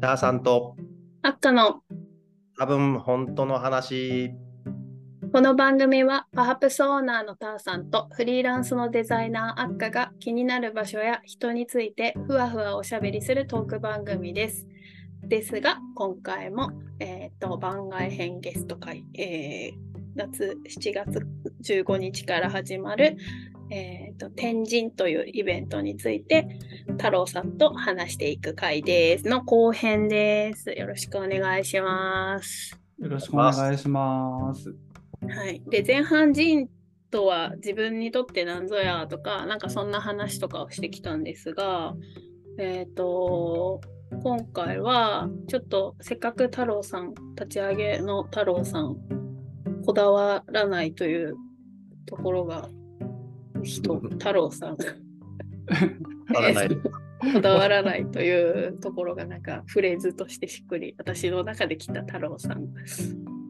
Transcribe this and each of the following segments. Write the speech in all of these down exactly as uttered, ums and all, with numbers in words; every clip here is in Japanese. ターさんとアッカの多分本当の話。この番組はパハプスオーナーのターさんとフリーランスのデザイナーアッカが気になる場所や人についてふわふわおしゃべりするトーク番組ですですが、今回も、えー、と番外編ゲスト会、えー、夏しちがつじゅうごにちから始まる、えー、と天神というイベントについて太郎さんと話していく会ですの後編です。よろしくお願いします。よろしくお願いします、はい、で前半人とは自分にとって何ぞやとか、なんかそんな話とかをしてきたんですが、えっ、ー、と今回はちょっとせっかく太郎さん、立ち上げの太郎さんこだわらないというところが人太郎さんこだわらないというところがなんかフレーズとしてしっくり私の中できた太郎さん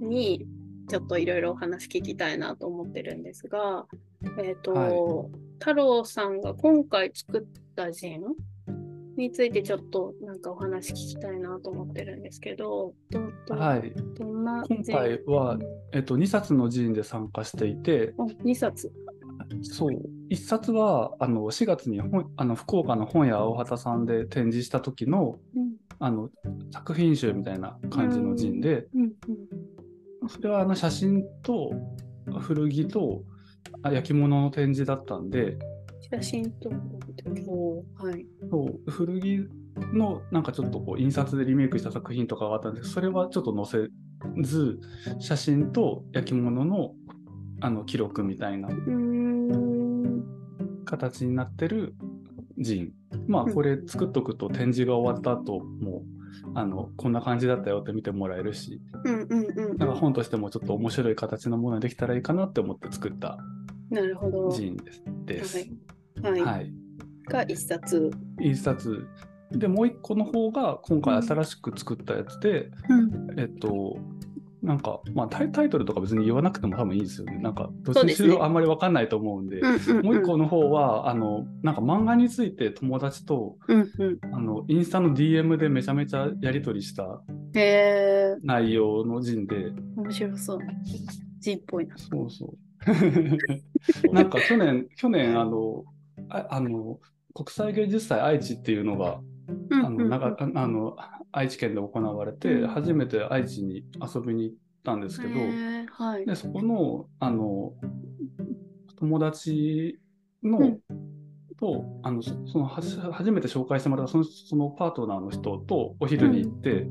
にちょっといろいろお話聞きたいなと思ってるんですが、えーとはい、太郎さんが今回作った人についてちょっとなんかお話聞きたいなと思ってるんですけど、どど、はい、どんな今回は、えっと、にさつの寺院で参加していて、にさつそういっさつはあのしがつに本あの福岡の本屋青畑さんで展示した時 の,、うん、あの作品集みたいな感じの寺院で、うんうんうん、それはあの写真と古着と焼き物の展示だったんで、写真とはい、そう古着のなんかちょっとこう印刷でリメイクした作品とかがあったんですけど、それはちょっと載せず写真と焼き物 の, あの記録みたいな形になってる寺院、まあこれ作っとくと展示が終わった後もあのこんな感じだったよって見てもらえるし、なんか本としてもちょっと面白い形のものにできたらいいかなって思って作った寺院です。はい、はいはいがいっさついっさつで、もういっこの方が今回新しく作ったやつで、うん、えっとなんか、まあ、タイトルとか別に言わなくても多分いいですよね。なんかどっちにしろあんまり分かんないと思うん で, うで、ねうんうんうん、もういっこの方はあのなんか漫画について友達と、うんうん、あのインスタの ディーエム でめちゃめちゃやり取りした内容の人で、面白そう、人っぽいな。そうそうなんか去年去年あのああの国際芸術祭愛知っていうのが、うんうん、あのあの愛知県で行われて、初めて愛知に遊びに行ったんですけど、はい、でそこ の, あの友達の、うん、とあのそのは初めて紹介してもらったそ の, そのパートナーの人とお昼に行って、う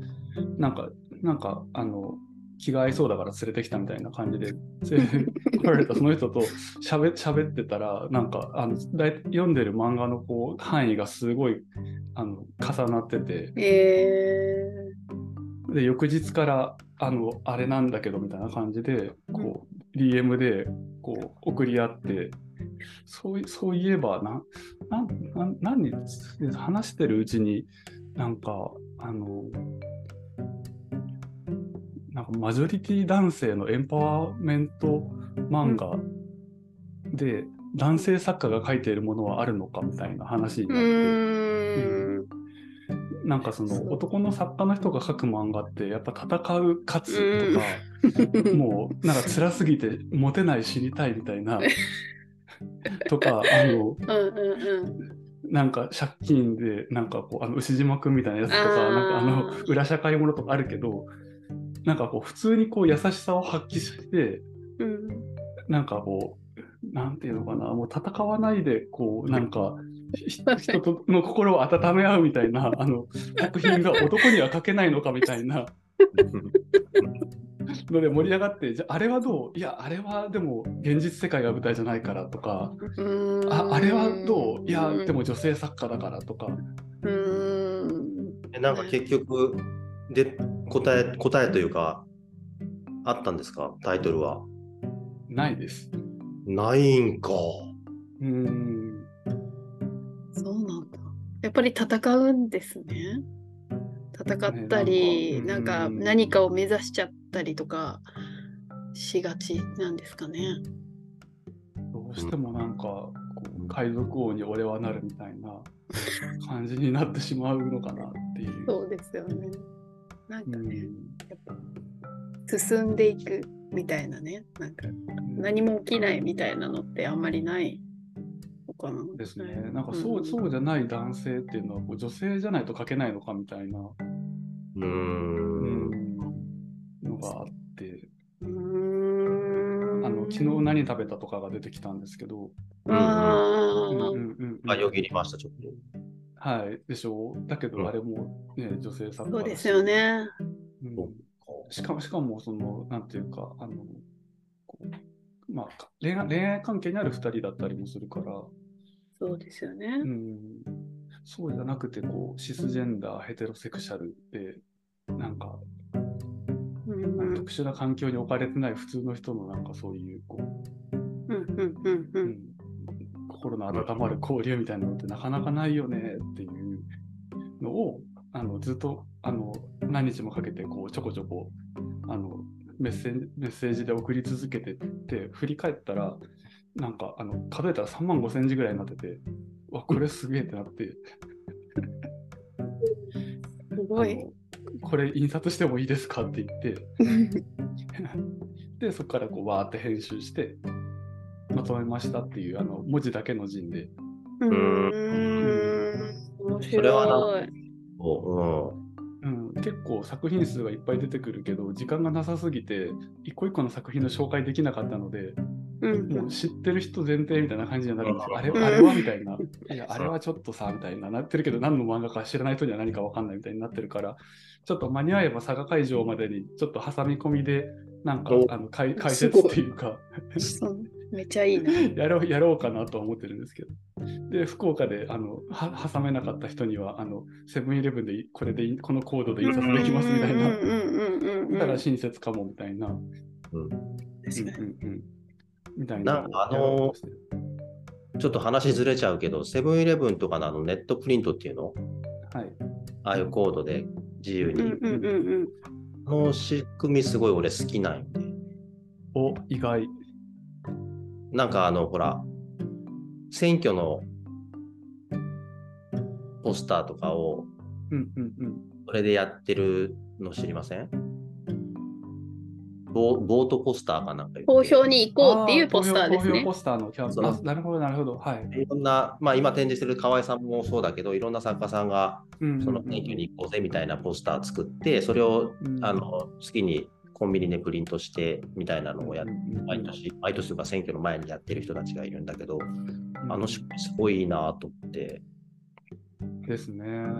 ん、なんかなんかあの気が合いそうだから連れてきたみたいな感じで来られたその人と喋ってたら、なんかあの読んでる漫画のこう範囲がすごいあの重なってて、えー、で翌日からあのあれなんだけどみたいな感じでこう ディーエム でこう送り合って、そうい、そういえばな、な、な、何話してるうちになんかあのなんかマジョリティ男性のエンパワーメント漫画で男性作家が書いているものはあるのかみたいな話になって、うんうん、なんかその男の作家の人が書く漫画ってやっぱ戦う勝つとか、うん、もうなんか辛すぎてモテない死にたいみたいなとか、あの、うんうんうんなんか借金でなんかこうあの牛島くんみたいなやつとか、なんかあの裏社会ものとかあるけど、なんかこう普通にこう優しさを発揮して、うん、なんかこうなんていうのかな、もう戦わないでこうなんか人との心を温め合うみたいなあの作品が男には書けないのかみたいなので盛り上がって、じゃああれはどう、いやあれはでも現実世界が舞台じゃないからとか、あ、あれはどう、いやでも女性作家だからとか、うーんなんか結局で答え答えというかあったんですか？タイトルはないです。ないんか。うーんそうなんだ。やっぱり戦うんですね。戦ったり、ね、なんか、なんか何かを目指しちゃったりとかしがちなんですかね。どうしてもなんかこう海賊王に俺はなるみたいな感じになってしまうのかなっていうそうですよね。なんかね、うん、やっぱ進んでいくみたいなね、なんか何も起きないみたいなのってあんまりないのかなですね。なんかそう、うん、そうじゃない男性っていうのはこう女性じゃないと書けないのかみたいな、うーん、のがあって、うーん、あの昨日何食べたとかが出てきたんですけど、あ、うんうんうんうん、あ、よぎりましたちょっと。はいでしょう。だけどあれもね、うん、女性作家そうですよね。うん、しかもしかもそのなんていうかあのこう、まあ、恋愛、恋愛関係にあるふたりだったりもするから。そうですよね。うん、そうじゃなくてこうシスジェンダーヘテロセクシャルってなんか、うん、なんか特殊な環境に置かれてない普通の人のなんかそういうこう。うんうんうんうん。うん、心の温まる交流みたいなのってなかなかないよねっていうのをあのずっとあの何日もかけてこうちょこちょこあの メッセージ、メッセージで送り続けてって振り返ったらなんかあの数えたらさんまんごせんじぐらいになってて、わこれすげえってなってすごいこれ印刷してもいいですかって言ってでそこからこうわーって編集してまとめましたっていうあの文字だけの陣で、うーん、うん、面白い。それはうんうん、結構作品数がいっぱい出てくるけど時間がなさすぎて一個一個の作品の紹介できなかったので、うん、もう知ってる人前提みたいな感じになるんですよ、うん、あれあれはみたいな、いやあれはちょっとさみたいななってるけど何の漫画か知らない人には何か分かんないみたいになってるから、ちょっと間に合えば佐賀会場までにちょっと挟み込みでなんかあの解説っていうかめっちゃいいなやろうやろうかなとは思ってるんですけど、で福岡であのは挟めなかった人にはあのセブンイレブンでこれでこのコードで印刷できますみたいな、だから親切かもみたいな、うん、ですね、うんうん、みたいな、なんかあのー、ちょっと話ずれちゃうけどセブンイレブンとか の, あのネットプリントっていうの、はい、ああいうコードで自由に、うんうんうんうん、あの仕組みすごい俺好きなんで、お意外、なんかあのほら選挙のポスターとかをそれでやってるの知りません？ボートポスターかなんか投票に行こうっていうポスターですね。投票ポスターのキャンプ。あ、なるほどなるほど、はい。いろんなまあ今展示してる河合さんもそうだけどいろんな作家さんがその選挙に行こうぜみたいなポスター作ってそれをあの好きにコンビニでプリントしてみたいなのをや毎年毎年とか選挙の前にやってる人たちがいるんだけど、あの仕組みすごいいいなと思ってですね、うんう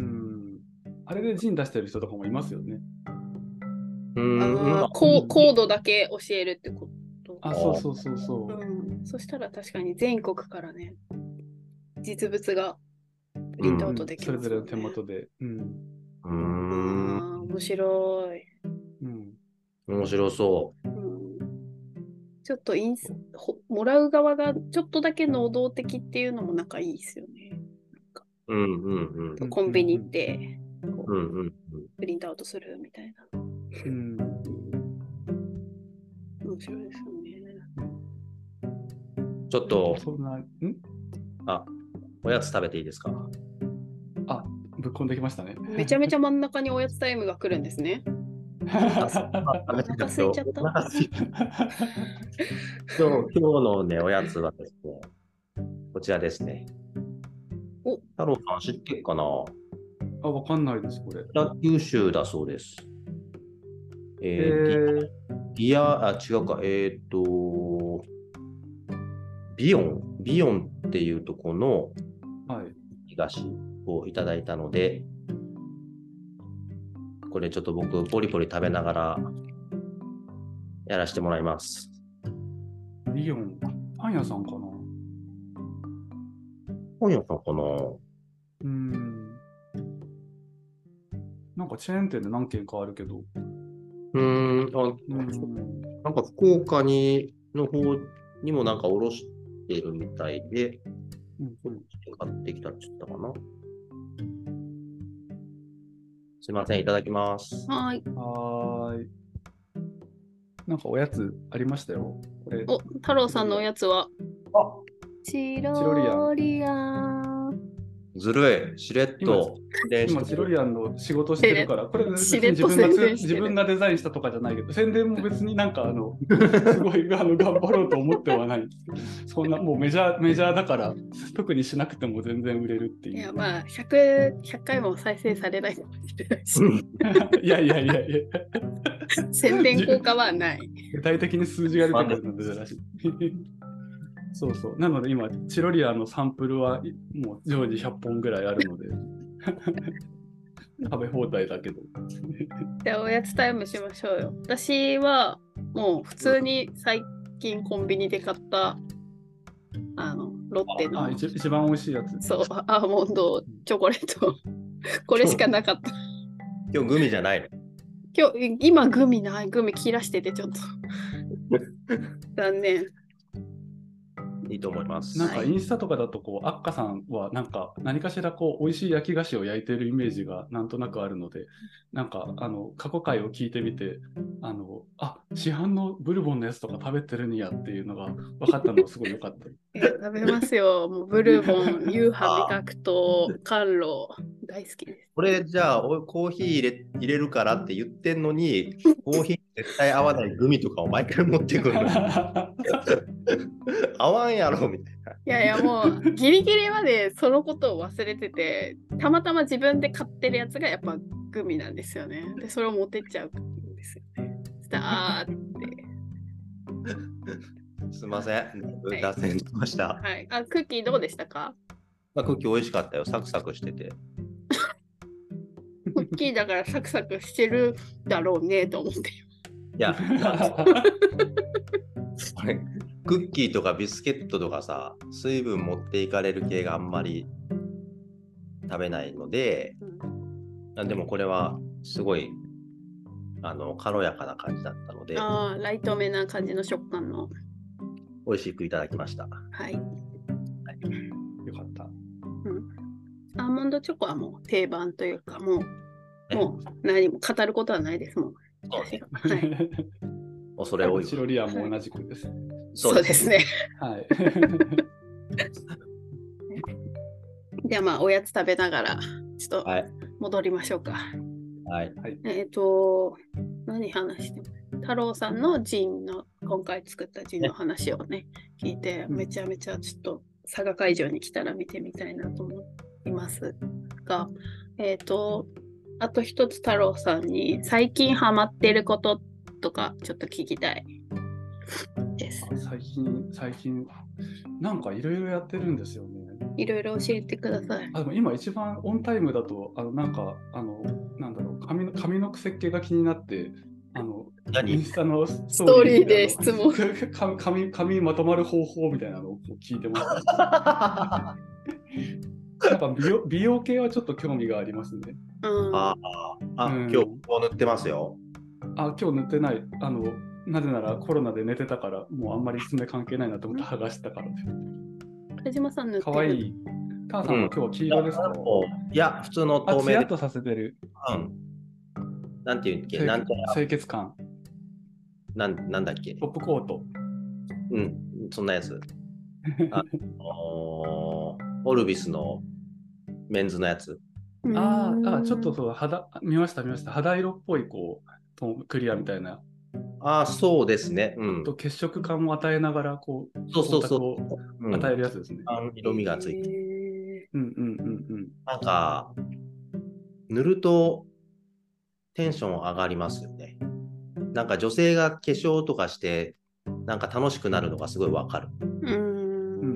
ん、あれで陣出してる人とかもいますよね。うーん、あコードだけ教えるってこと、あそうそうそうそう、うん、そしたら確かに全国からね実物がプリントアウトできる、ね、うん、それぞれの手元で、うん、うーん、面白い、面白そう、うん、ちょっとインスもらう側がちょっとだけ能動的っていうのもなんかいいですよね。うんうんうん、コンビニ行ってこう、うんうんうん、プリントアウトするみたいな、うん、面白いですよね。ちょっとそんな、ん？あ、おやつ食べていいですか？あ、ぶっこんできましたね。めちゃめちゃ真ん中におやつタイムが来るんですね。お腹空いちゃった。そう、今日のねおやつはですねこちらですね。お、太郎さん知ってるかな？あ、わかんないですこれ。九州だそうです。えー、いやあ違うか、えー、っとビヨンビヨンっていうとこの東をいただいたので。これちょっと僕ポリポリ食べながらやらせてもらいます。リオンパン屋さんかな、パン屋さんかな、うーん、なんかチェーン店で何軒かあるけど、うーん、あ、うん、なんか福岡にの方にもなんか卸してるみたいで、うん、買ってきたって言ったかな。すみません、いただきます。はい。はーい。なんかおやつありましたよ。これお、太郎さんのおやつはチロリアン。ずるい。しれっと。今チロリアンの仕事してるから、これ別に自分が自分がデザインしたとかじゃないけど、宣伝も別になんかあのすごいあの頑張ろうと思ってはないんですけど、そんなもうメジャーメジャーだから特にしなくても全然売れるっていう。いやまあ 100, ひゃっかいも再生されないかもしれないし。いやいやいやいや。宣伝効果はない。具体的に数字が出てくるの珍しい。そうそう、なので今チロリアのサンプルはもう常時ひゃっぽんぐらいあるので食べ放題だけどじゃあおやつタイムしましょうよ。私はもう普通に最近コンビニで買ったあのロッテのああ 一, 一番美味しいやつ、そうアーモンドチョコレートこれしかなかった。今日グミじゃないの？今日今グミない、グミ切らしててちょっと残念。いいと思います。なんかインスタとかだとこう、はい、アッカさんはなんか何かしらこう美味しい焼き菓子を焼いているイメージがなんとなくあるので、なんかあの過去回を聞いてみて あの、あ、市販のブルボンのやつとか食べてるんやっていうのが分かったのがすごい良かった食べますよもうブルボン、ユーハ、味覚と甘露大好きです。これじゃあコーヒー入れ、入れるからって言ってんのにコーヒー絶対合わないグミとかを毎回持ってくる合わんやろみたいな。いやいやもうギリギリまでそのことを忘れてて、たまたま自分で買ってるやつがやっぱグミなんですよね。でそれを持ってっちゃうんですよね。スターってすいません、はい、脱線しました、はい、あクッキーどうでしたか？まあ、クッキー美味しかったよ。サクサクしててクッキーだからサクサクしてるだろうねと思って。いやあれクッキーとかビスケットとかさ、水分持っていかれる系があんまり食べないので、うん、でもこれはすごいあの軽やかな感じだったので、あライトめな感じの食感の美味しくいただきました、はいはい、よかった、うん、アーモンドチョコはもう定番というかもう、もう何も語ることはないですもん。そう、はい恐れ多い。チロリアも同じくです、はい、そうですね、はいじゃあまあおやつ食べながらちょっと戻りましょうか。はい、はい、えっ、ー、と何話しても太郎さんのジンの今回作ったジンの話をね聞いて、めちゃめちゃちょっと佐賀会場に来たら見てみたいなと思いますが、えっ、ー、とあと一つ太郎さんに最近ハマってることってとかちょっと聞きたいです。最近最近なんかいろいろやってるんですよね。いろいろ教えてください。あでも今一番オンタイムだとあのなんかあのなんだろう髪の髪の設計が気になってあのインスタのストーリーで質問髪髪まとまる方法みたいなのを聞いてます。なんか美容美容系はちょっと興味がありますね。うん、ああ、うん、今日塗ってますよ。あ今日塗ってない、あのなぜならコロナで寝てたからもうあんまり爪関係ないなと思って剥がしたからで、田島さん塗ってるかわいい。母さんは今日は黄色ですか、うん、いや普通の透明でツヤっとさせてる、うん、なんていうんだっけ、なんて清潔感な ん, なんだっけポップコート、うんそんなやつあのオルビスのメンズのやつああちょっとそう肌見ました見ました、肌色っぽいこうクリアみたいな。ああそうですね、うん、と血色感も与えながらこうそうそうそう与えるやつですね、うん、色味がついて、えー、うんうんうんうん、なんか塗るとテンション上がりますよね。なんか女性が化粧とかしてなんか楽しくなるのがすごいわかる。うんうんう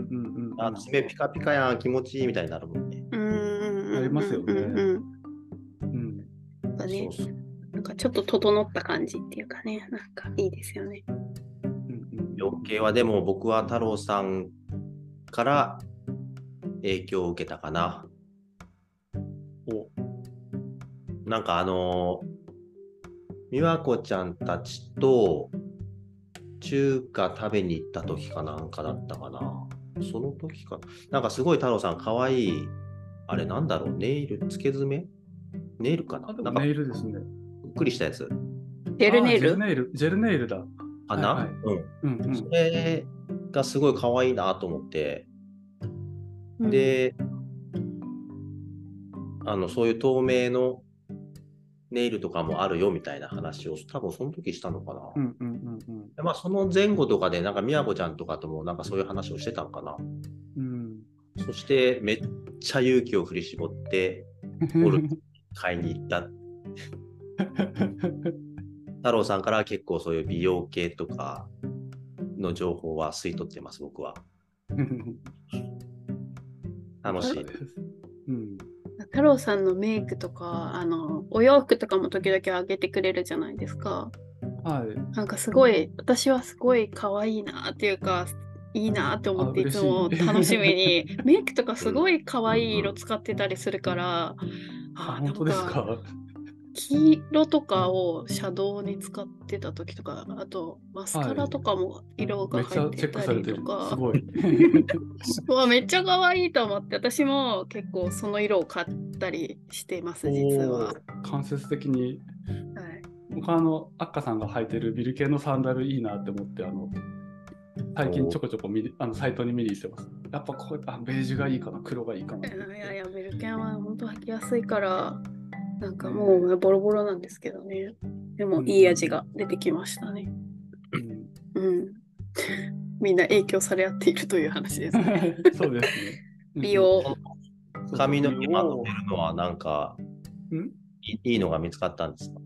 ん、あ爪ピカピカやん気持ちいいみたいになるもんね。うんありますよね。うんうんうん、そうそうなんかちょっと整った感じっていうかね、なんかいいですよね。余計はでも僕は太郎さんから影響を受けたかな。お、なんかあの美和子ちゃんたちと中華食べに行った時かなんかだったかな。その時かなんかすごい太郎さん可愛い、あれなんだろう、ネイル付け爪、ネイルかな。あ、でもネイルですね。びっくりしたやつ。ジェルネイル。ジェルネイル。ジェルネイルだ。かな。はいはい、うん、うんうん。それがすごい可愛いなと思って、うん、であのそういう透明のネイルとかもあるよみたいな話を多分その時したのかな、うんうんうんうん、まあその前後とかでなんかみやこちゃんとかともなんかそういう話をしてたのかな、うん、そしてめっちゃ勇気を振り絞ってゴルフ買いに行った太郎さんから結構そういう美容系とかの情報は吸い取ってます僕は楽しいです、うん、太郎さんのメイクとかあのお洋服とかも時々あげてくれるじゃないですか、はい、なんかすごい私はすごい可愛いなっていうかいいなって思っていつも楽しみにメイクとかすごい可愛い色使ってたりするから、うんうん、あ本当ですか黄色とかをシャドウに使ってた時とかあとマスカラとかも色が入ってたりとか、はい、めっちゃチェックされてるすごいめっちゃ可愛いと思って私も結構その色を買ったりしてます実は間接的に、はい、他のアッカさんが履いてるビル系のサンダルいいなって思ってあの最近ちょこちょこあのサイトに見に行ってます。やっぱこうあベージュがいいかな黒がいいかな。いやいやベルケンは本当履きやすいからなんかもうボロボロなんですけどね。でもいい味が出てきましたね。うん。うん、みんな影響され合っているという話ですね。そうですね。美容。髪の毛まとめるのはなんかいいのが見つかったんですか。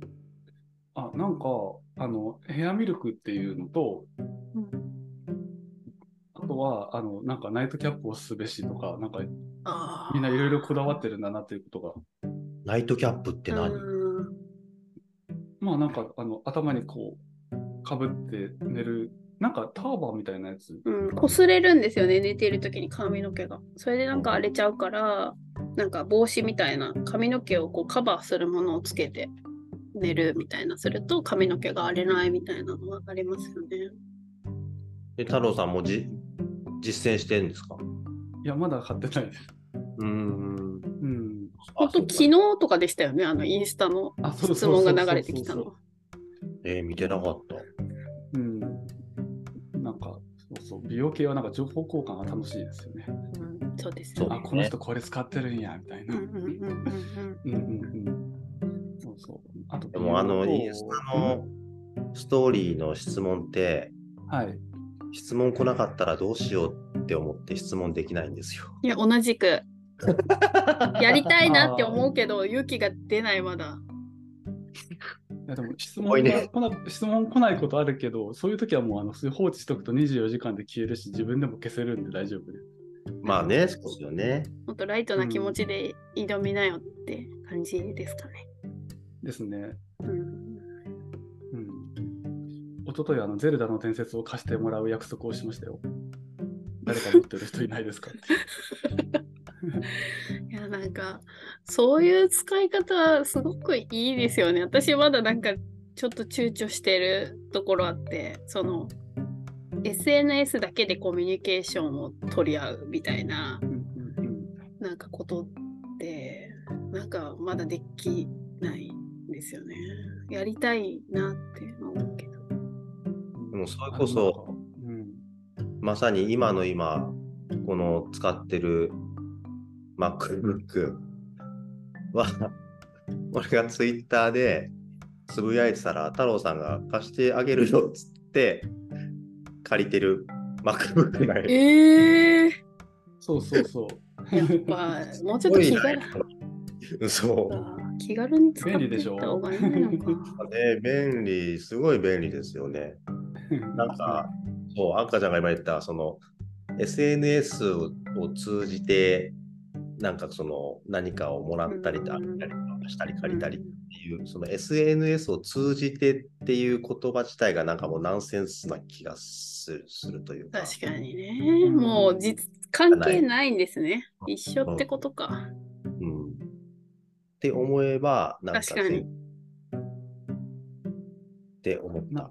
あなんかあのヘアミルクっていうのと。うんあとはあのなんかナイトキャップをすべしとかなんかみんないろいろこだわってるんだなっていうことがナイトキャップって何？まあなんかあの頭にこうかぶって寝るなんかターバンみたいなやつ、うん、擦れるんですよね寝ている時に髪の毛がそれでなんか荒れちゃうからなんか帽子みたいな髪の毛をこうカバーするものをつけて寝るみたいなすると髪の毛が荒れないみたいなのがありますよね。で太郎さんもじ実践してるんですか？いやまだ買ってないです。うーん。うん。本当昨日とかでしたよねあのインスタの質問が流れてきたの。えー、見てなかった。うん。なんかそうそう美容系はなんか情報交換が楽しいですよね。うん、そうですよね。あこの人これ使ってるんやみたいな。うんうんうんうんうんうん。そうそう。あとでもあのインスタのストーリーの質問って、うん、はい。質問来なかったらどうしようって思って質問できないんですよ。いや同じくやりたいなって思うけど勇気が出ないまだ。いやでも質問来な、質問来ないことあるけどそういう時はもうあの放置しとくとにじゅうよじかんで消えるし自分でも消せるんで大丈夫です。まあねそうですよね。もっとライトな気持ちで挑みなよって感じですかね。うん、ですね。うん。一昨日あのゼルダの伝説を貸してもらう約束をしましたよ。誰か持ってる人いないですか？いやなんかそういう使い方すごくいいですよね。私まだなんかちょっと躊躇してるところあってその エスエヌエス だけでコミュニケーションを取り合うみたいな、うんうんうん、なんかことってなんかまだできないんですよね。やりたいなって思うけどでもそれこそ、うん、まさに今の今この使ってる MacBook は俺が Twitter でつぶやいてたら太郎さんが貸してあげるよっつって借りてる MacBook がいる。えー、そうそうそうやっぱもうちょっと気軽にそう気軽に使っていった方がいいのかね便利すごい便利ですよねなんかそうあんかちゃんが今言ったその エスエヌエス を通じてなんかその何かをもらったりとかしたり借りたりっていうその エスエヌエス を通じてっていう言葉自体がなんかもうナンセンスな気がする、するというか確かにね、うん、もう実関係ないんですね一緒ってことか、うんうん、って思えばなんか確かにって思った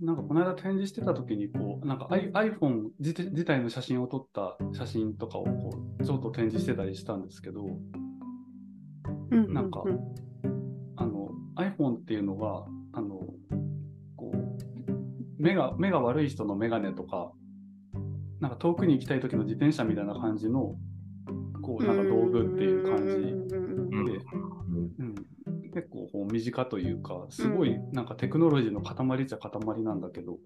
なんかこの間展示してた時にこうなんか iPhone 自, 自体の写真を撮った写真とかをこうちょっと展示してたりしたんですけど、うんうんうん、なんかあの iPhone っていうのがあのこう 目, が目が悪い人のメガネとかなんか遠くに行きたい時の自転車みたいな感じのこうなんか道具っていう感じで、うん、結構こう身近というかすごいなんかテクノロジーの塊じゃ塊なんだけど、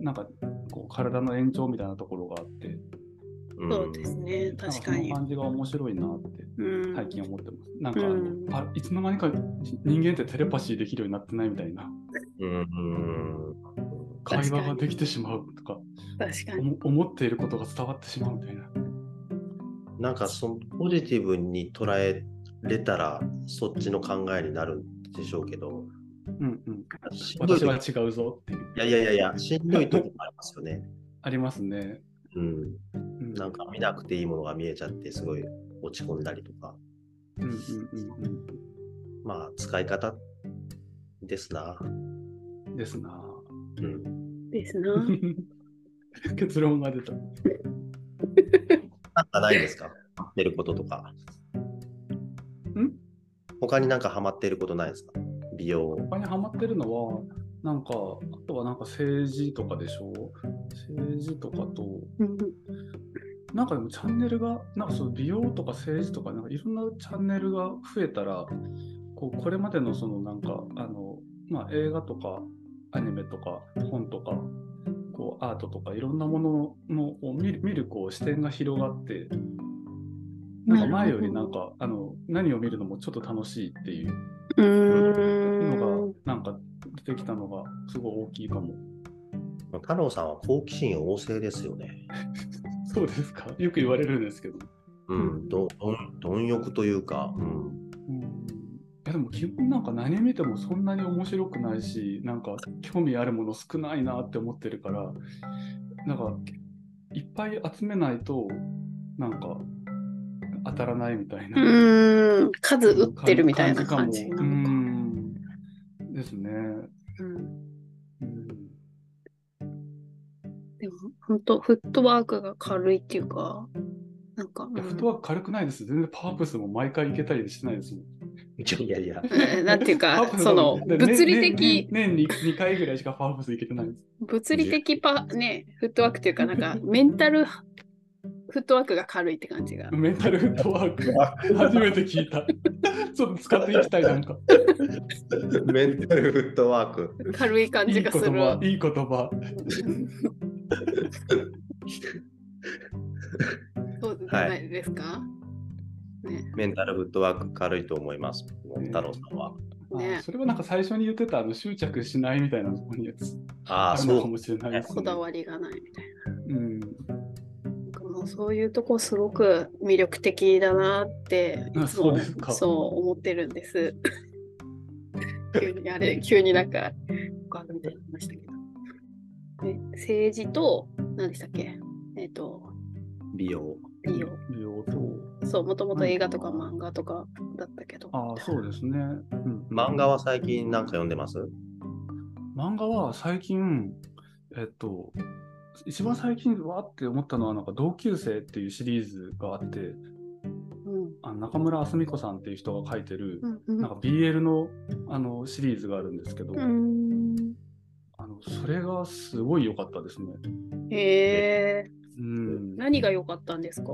なんかこう体の延長みたいなところがあって、うん、そうですね、確かにその感じが面白いなって最近思ってます、うん、なんか、うん、あいつの間にか人間ってテレパシーできるようになってないみたいな、うん、会話ができてしまうとか、確かに思っていることが伝わってしまうみたいな、なんかそのポジティブに捉えれたらそっちの考えになるんでしょうけど、うんうん、私は違うぞっていう、いやいやいやいや、しんどいとこもありますよねありますね、うん、うん、なんか見なくていいものが見えちゃってすごい落ち込んだりとか、うんうんうんうん、まあ使い方ですなですな、うん、ですな結論が出たなんかないですか、ハマってることとかん他になんかハマってることないですか、美容他にハマってるのはなんか、あとはなんか政治とかでしょ、政治とかとなんかでもチャンネルがなんかその美容とか政治とかなんかいろんなチャンネルが増えたらこうこれまでのそのなんかあのまあ映画とかアニメとか本とかこうアートとかいろんなもののを見る見るこう視点が広がって、なんか前よりなんかあの何を見るのもちょっと楽しいっていうのがなんか出てきたのがすごい大きいかも。太郎さんは好奇心旺盛ですよねそうですか、よく言われるんですけど、うん、ど貪欲というか、うんうん、えでも基本なんか何見てもそんなに面白くないし、なんか興味あるもの少ないなって思ってるから、なんかいっぱい集めないとなんか当たらないみたいな、うーん数打ってるみたいな感じなのか、うんですね、うんうん、でも本当フットワークが軽いっていうか、なんか、うん、フットワーク軽くないです、全然パープスも毎回行けたりしないですもん、いやいやなんていうかその物理的年ににかいぐらいしかパープス行けてないです、物理的パねフットワークというか、なんかメンタルフットワークが軽いって感じが、メンタルフットワーク初めて聞いたちょっと使っていきたい、なんかメンタルフットワーク軽い感じがする、いい言葉いい言葉そうじゃないですか、ね、メンタルフットワーク軽いと思います、ね、太郎さんは、ね、それはなんか最初に言ってたあの執着しないみたいなのにやつあるのかもしれないですね、こだわりがないみたいな、うんそういうとこすごく魅力的だなっていつもそう、そう思ってるんです急にあれ急になんかガードみたいになりましたけど、で政治と何でしたっけ、えっと美容美容美容とそう、もともと映画とか漫画とかだったけど、ああそうですね、うん、漫画は最近なんか読んでます？漫画は最近えっと一番最近わーって思ったのはなんか同級生っていうシリーズがあって、うん、あ中村あすみこさんっていう人が書いてる、うんうん、なんか ビーエル の、 あのシリーズがあるんですけど、うん、あのそれがすごい良かったですね。へー、うん、何が良かったんですか？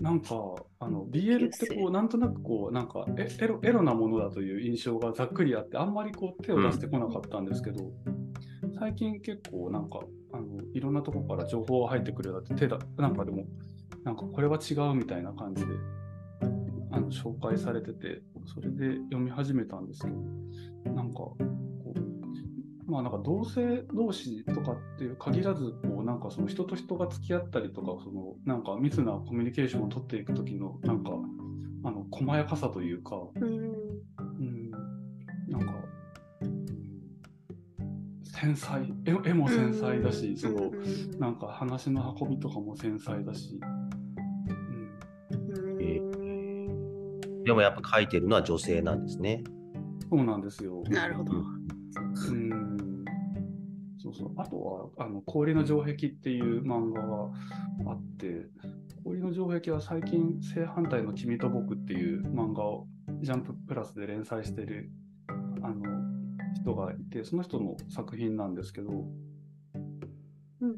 なんかあの ビーエル ってこうなんとなくこうなんかエロ、エロなものだという印象がざっくりあってあんまりこう手を出してこなかったんですけど、うん、最近結構なんかあのいろんなところから情報が入ってくるようになって手だなんかでもなんかこれは違うみたいな感じであの紹介されてて、それで読み始めたんですけど、なんかこうまあなんか同性同士とかっていう限らずこうなんかその人と人が付き合ったりとかそのなんか密なコミュニケーションを取っていく時のなんかあの細やかさというか、うんなんか。繊細、絵も繊細だし、そのなんか話の運びとかも繊細だし、うんえー、でもやっぱ書いてるのは女性なんですね。そうなんですよ。なるほど。うん、そうそう。あとはあの氷の城壁っていう漫画があって、氷の城壁は最近正反対の君と僕っていう漫画をジャンププラスで連載してるあの。人がいてその人の作品なんですけど、うんうん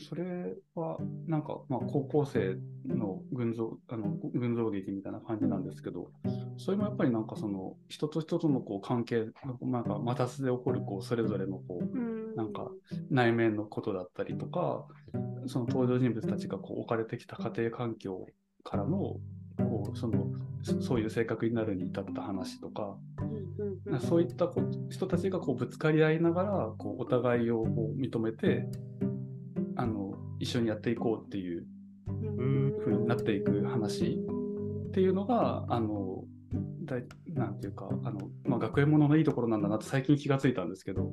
それはなんか、まあ、高校生の群像、あの群像劇みたいな感じなんですけど、それもやっぱりなんかその人と人とのこう関係、なんかまたすで起こるこうそれぞれのこうなんか内面のことだったりとか、その登場人物たちがこう置かれてきた家庭環境からのこうそのそういう性格になるに至った話とか、そういったこう人たちがこうぶつかり合いながらこうお互いをこう認めてあの一緒にやっていこうっていう風になっていく話っていうのがあのだなんていうかあの、まあ、学園もののいいところなんだなって最近気がついたんですけど、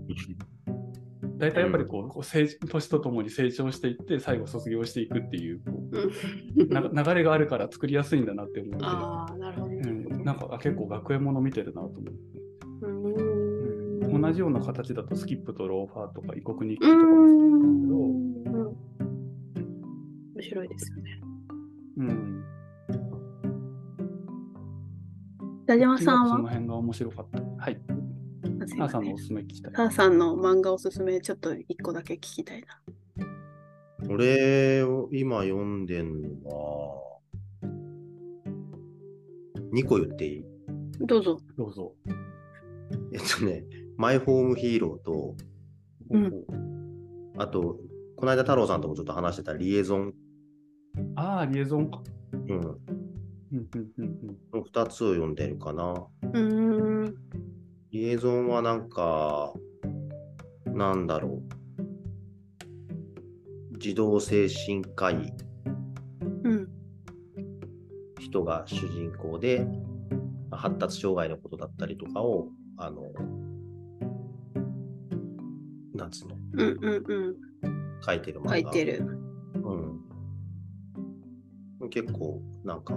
だいたいやっぱりこう、うん、こう年とともに成長していって最後卒業していくってい う, こう流れがあるから作りやすいんだなって思って、あー、なるほど、うん、なんか結構学園もの見てるなと思って、うんうん、同じような形だとスキップとローファーとか異国日記とかもそうだけど、うん、面白いですよね。うん、田島さんはその辺が面白かった。はい、母さんのおすすめ聞きたい。母さんの漫画おすすめちょっと一個だけ聞きたいな。それを今読んでんのはにこ言っていい？どうぞどうぞ。えっとね、マイホームヒーローと、うん、あとこの間太郎さんともちょっと話してたリエゾン。ああ、リエゾンか。うん。うんうんうんうん。ふたつを読んでるかな。うーん。リエゾンはなんかなんだろう、児童精神科医、うん、人が主人公で発達障害のことだったりとかをあのなんつうの、うんうんうん、書いてる漫画。書いてる、うん、結構なんか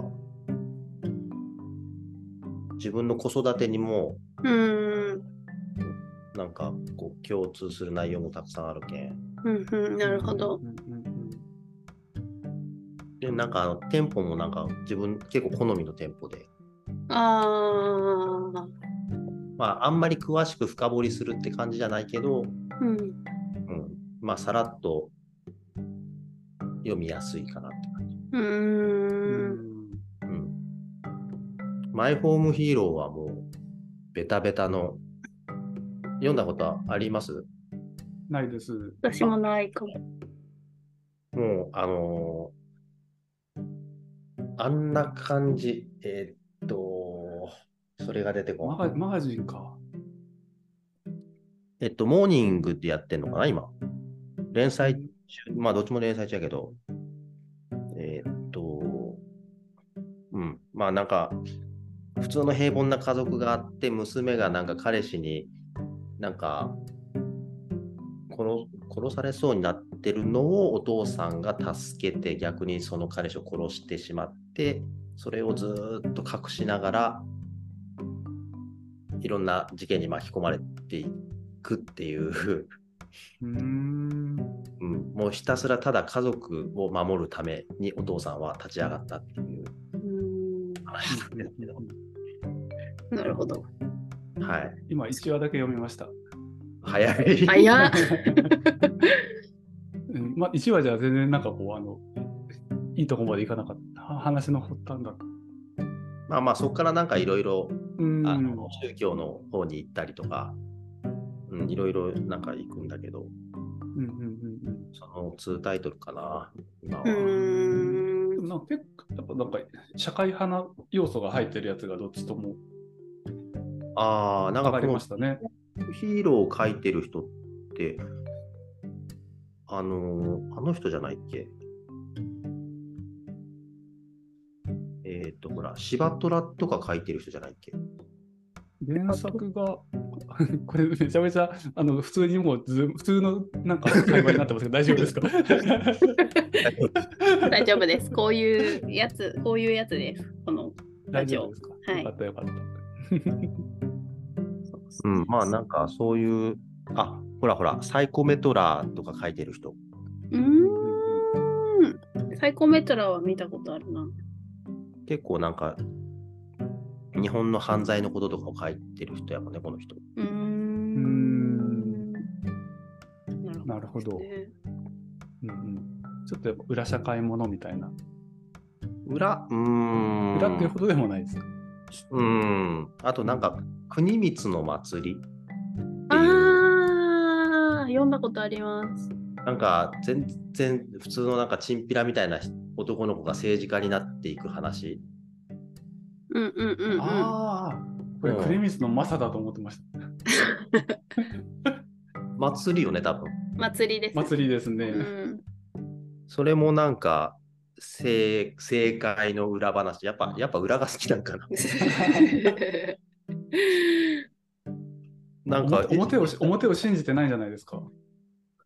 自分の子育てにもうーんなんかこう共通する内容もたくさんあるけん、うんうん、なるほど。でなんかあのテンポもなんか自分結構好みのテンポで、ああまああんまり詳しく深掘りするって感じじゃないけど、うん、うん、まあさらっと読みやすいかなって感じ。うーん、マイホームヒーローはもうベタベタの。読んだことはあります？ないです。私もないかも。もうあのー、あんな感じ。えー、っとそれが出てこない。マガジンか。えっとモーニングってやってんのかな今。連載中、まあどっちも連載中やけど。えー、っとうんまあなんか。普通の平凡な家族があって、娘がなんか彼氏になんか殺、殺されそうになってるのをお父さんが助けて、逆にその彼氏を殺してしまって、それをずっと隠しながらいろんな事件に巻き込まれていくっていううーん、うん、もうひたすらただ家族を守るためにお父さんは立ち上がったっていう話なんですけど。なるほど。はい。今いちわだけ読みました。早い。早い。うん、まあいちわじゃ全然なんかこうあのいいとこまでいかなかった話の発端だ。まあまあそこからなんかいろいろ宗教の方に行ったりとか、いろいろなんか行くんだけど、うんうんうんうん、そのにタイトルかな今は。うーん、なんか結構やっぱなんか社会派な要素が入ってるやつがどっちともああなんかこのヒーローを描いてる人ってあのー、あの人じゃないっけ、えっとほらシバトラとか描いてる人じゃないっけ。原作がこれめちゃめちゃあの普通にもう普通のなんか会話になってますけど大丈夫ですか？大丈夫です。こういうやつこういうやつです、このラジオ。大丈夫ですか？はい、よかったよかったうん、まあなんかそういう、あほらほらサイコメトラとか書いてる人。うーん、サイコメトラは見たことあるな。結構なんか日本の犯罪のこととかを書いてる人やもんね、この人。うーん、なるほど。うんうん、ちょっとやっぱ裏社会ものみたいな。裏うーん裏っていうほどでもないですか。うーんあとなんか国光の祭りっていうああ読んだことあります。なんか全然普通のなんかチンピラみたいな男の子が政治家になっていく話。うんうんうん、うん、ああこれ国光のマサだと思ってました。祭りよね多分。祭りです。祭りですね、うん、それもなんか正解の裏話。やっぱやっぱ裏が好きなんかな。なんか表を表を信じてないんじゃないですか。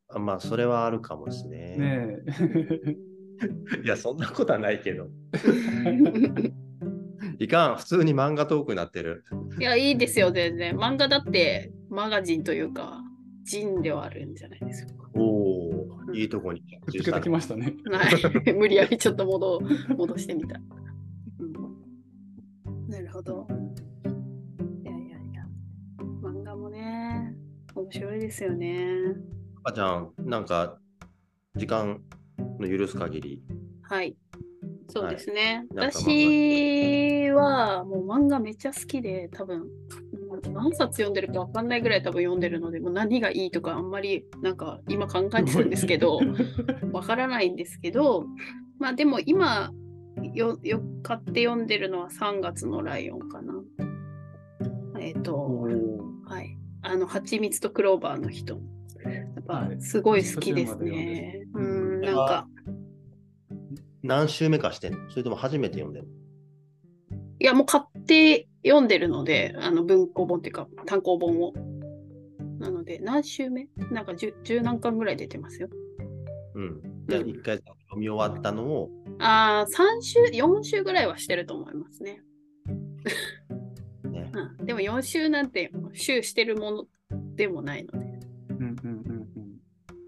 あまあそれはあるかもしれない。ねえ。いやそんなことはないけど。いかん普通に漫画トークになってる。いやいいですよ全然。漫画だってマガジンというか人ではあるんじゃないですか。おお。いいとこにつけてきましたね。はい、無理やりちょっと 戻, 戻してみた、うん。なるほど。いやいやいや。漫画もね、面白いですよね。あちゃん、なんか時間の許す限り。はい。そうですね。はい、私はもう漫画めっちゃ好きで、多分何冊読んでるか分かんないぐらい多分読んでるので、もう何がいいとかあんまりなんか今考えてるんですけど分からないんですけど、まあでも今よよ買って読んでるのはさんがつのライオンかな。えっ、ー、とはいあの蜂蜜とクローバーの人やっぱすごい好きですね。うーんなんか何週目かしてんのそれとも初めて読んでる。いやもう買って読んでるので、あの文庫本っていうか単行本をなので何週目？なんか十何巻ぐらい出てますよ。うん。じゃあ一回読み終わったのを、うん、ああ三週四週ぐらいはしてると思いますね。ねうん、でも四週なんて週してるものでもないので。うんうんうんうん。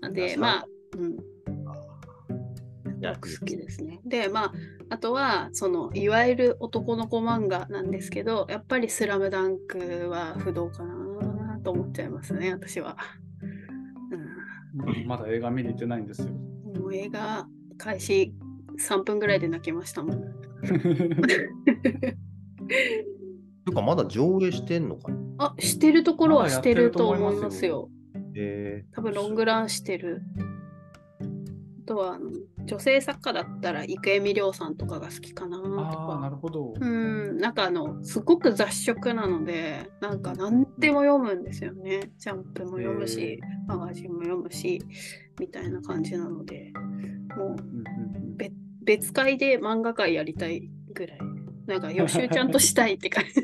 なんでまあうん。好きですね。でまああとはそのいわゆる男の子漫画なんですけど、やっぱりスラムダンクは不動かなと思っちゃいますね私は、うん、まだ映画見に行ってないんですよ。もう映画開始さんぷんぐらいで泣けましたもん。とかまだ上映してんのかな。あしてるところはしてると思いますよ、えー、多分ロングランしてる。あとは女性作家だったら生江未亮さんとかが好きかなとか。あなるほど。うんなんかあのすごく雑食なのでなんか何でも読むんですよね。ジャンプも読むしマガジンも読むしみたいな感じなのでもう、うんうん、べ別会で漫画会やりたいぐらいなんか予習ちゃんとしたいって感じ。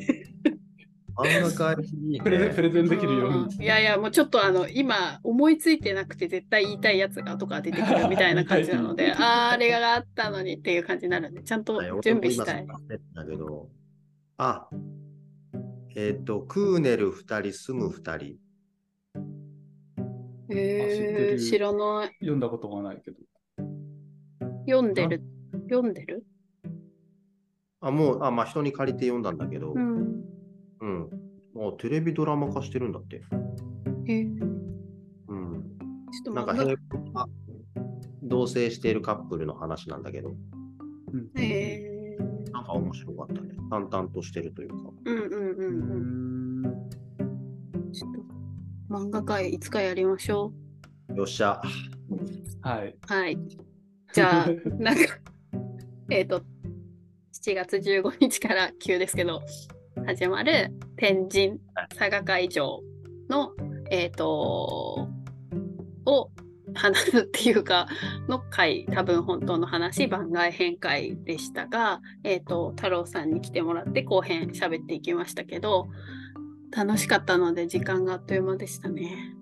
漫画会いい、ね、プレプレゼンできるように、うん、いやいやもうちょっとあの今思いついてなくて絶対言いたいやつがとか出てくるみたいな感じなのであああれがあったのにっていう感じになるんでちゃんと準備したい。だけどあえっ、ー、とクーネルふたり住むふたりえー、知らない。読んだことがないけど読んでる読んでるあもうあまあ人に借りて読んだんだけど、うんうん、もうテレビドラマ化してるんだって。へえ。うん。ちょっとなんか平凡な同棲しているカップルの話なんだけど。へえ。なんか面白かったね。淡々としてるというか。うんうんうんうん。ちょっと漫画界いつかやりましょう。よっしゃ。はい。はい。じゃあなんかえっとしちがつじゅうごにちから急ですけど。始まる天神佐賀会場の、えー、とを話すっていうかの回多分本当の話番外編会でしたが、えー、と太郎さんに来てもらって後編喋っていきましたけど楽しかったので時間があっという間でしたね。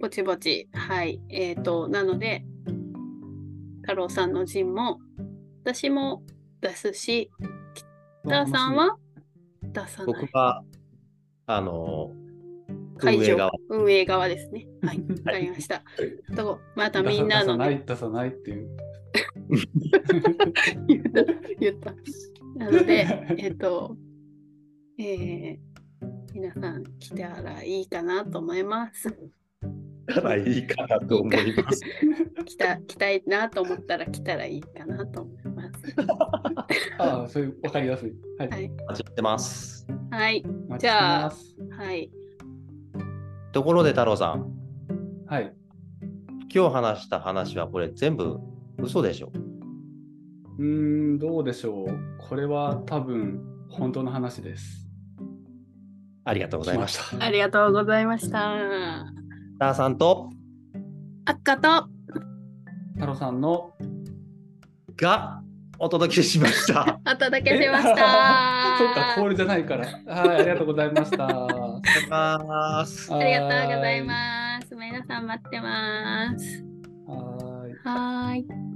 ぼちぼちはいえー、となので太郎さんの陣も私も出すし北さんは出さない。僕はあのー、会場運営側ですね。はい、わかりました。とまたみんなの、ね、出さ、出さない出さないっていう言った言った。なのでえっと、えー、皆さん来たらいいかなと思います。たらいいかなと思います。来た、来たいなと思ったら来たらいいかなと思います。ああ、そういうわかりやすい。はい。はい、待ちしてます。はい。じゃあ、はい。ところで太郎さん。はい。今日話した話はこれ全部嘘でしょ？うーん、どうでしょう。これは多分本当の話です。ありがとうございました。ありがとうございました。ターさんとアッカとタロさんのがお届けしました。お届けしました。そっか、コールじゃないから。はい、ありがとうございました。ありがとうございます。ありがとうございます。皆さん待ってます。はい。はい。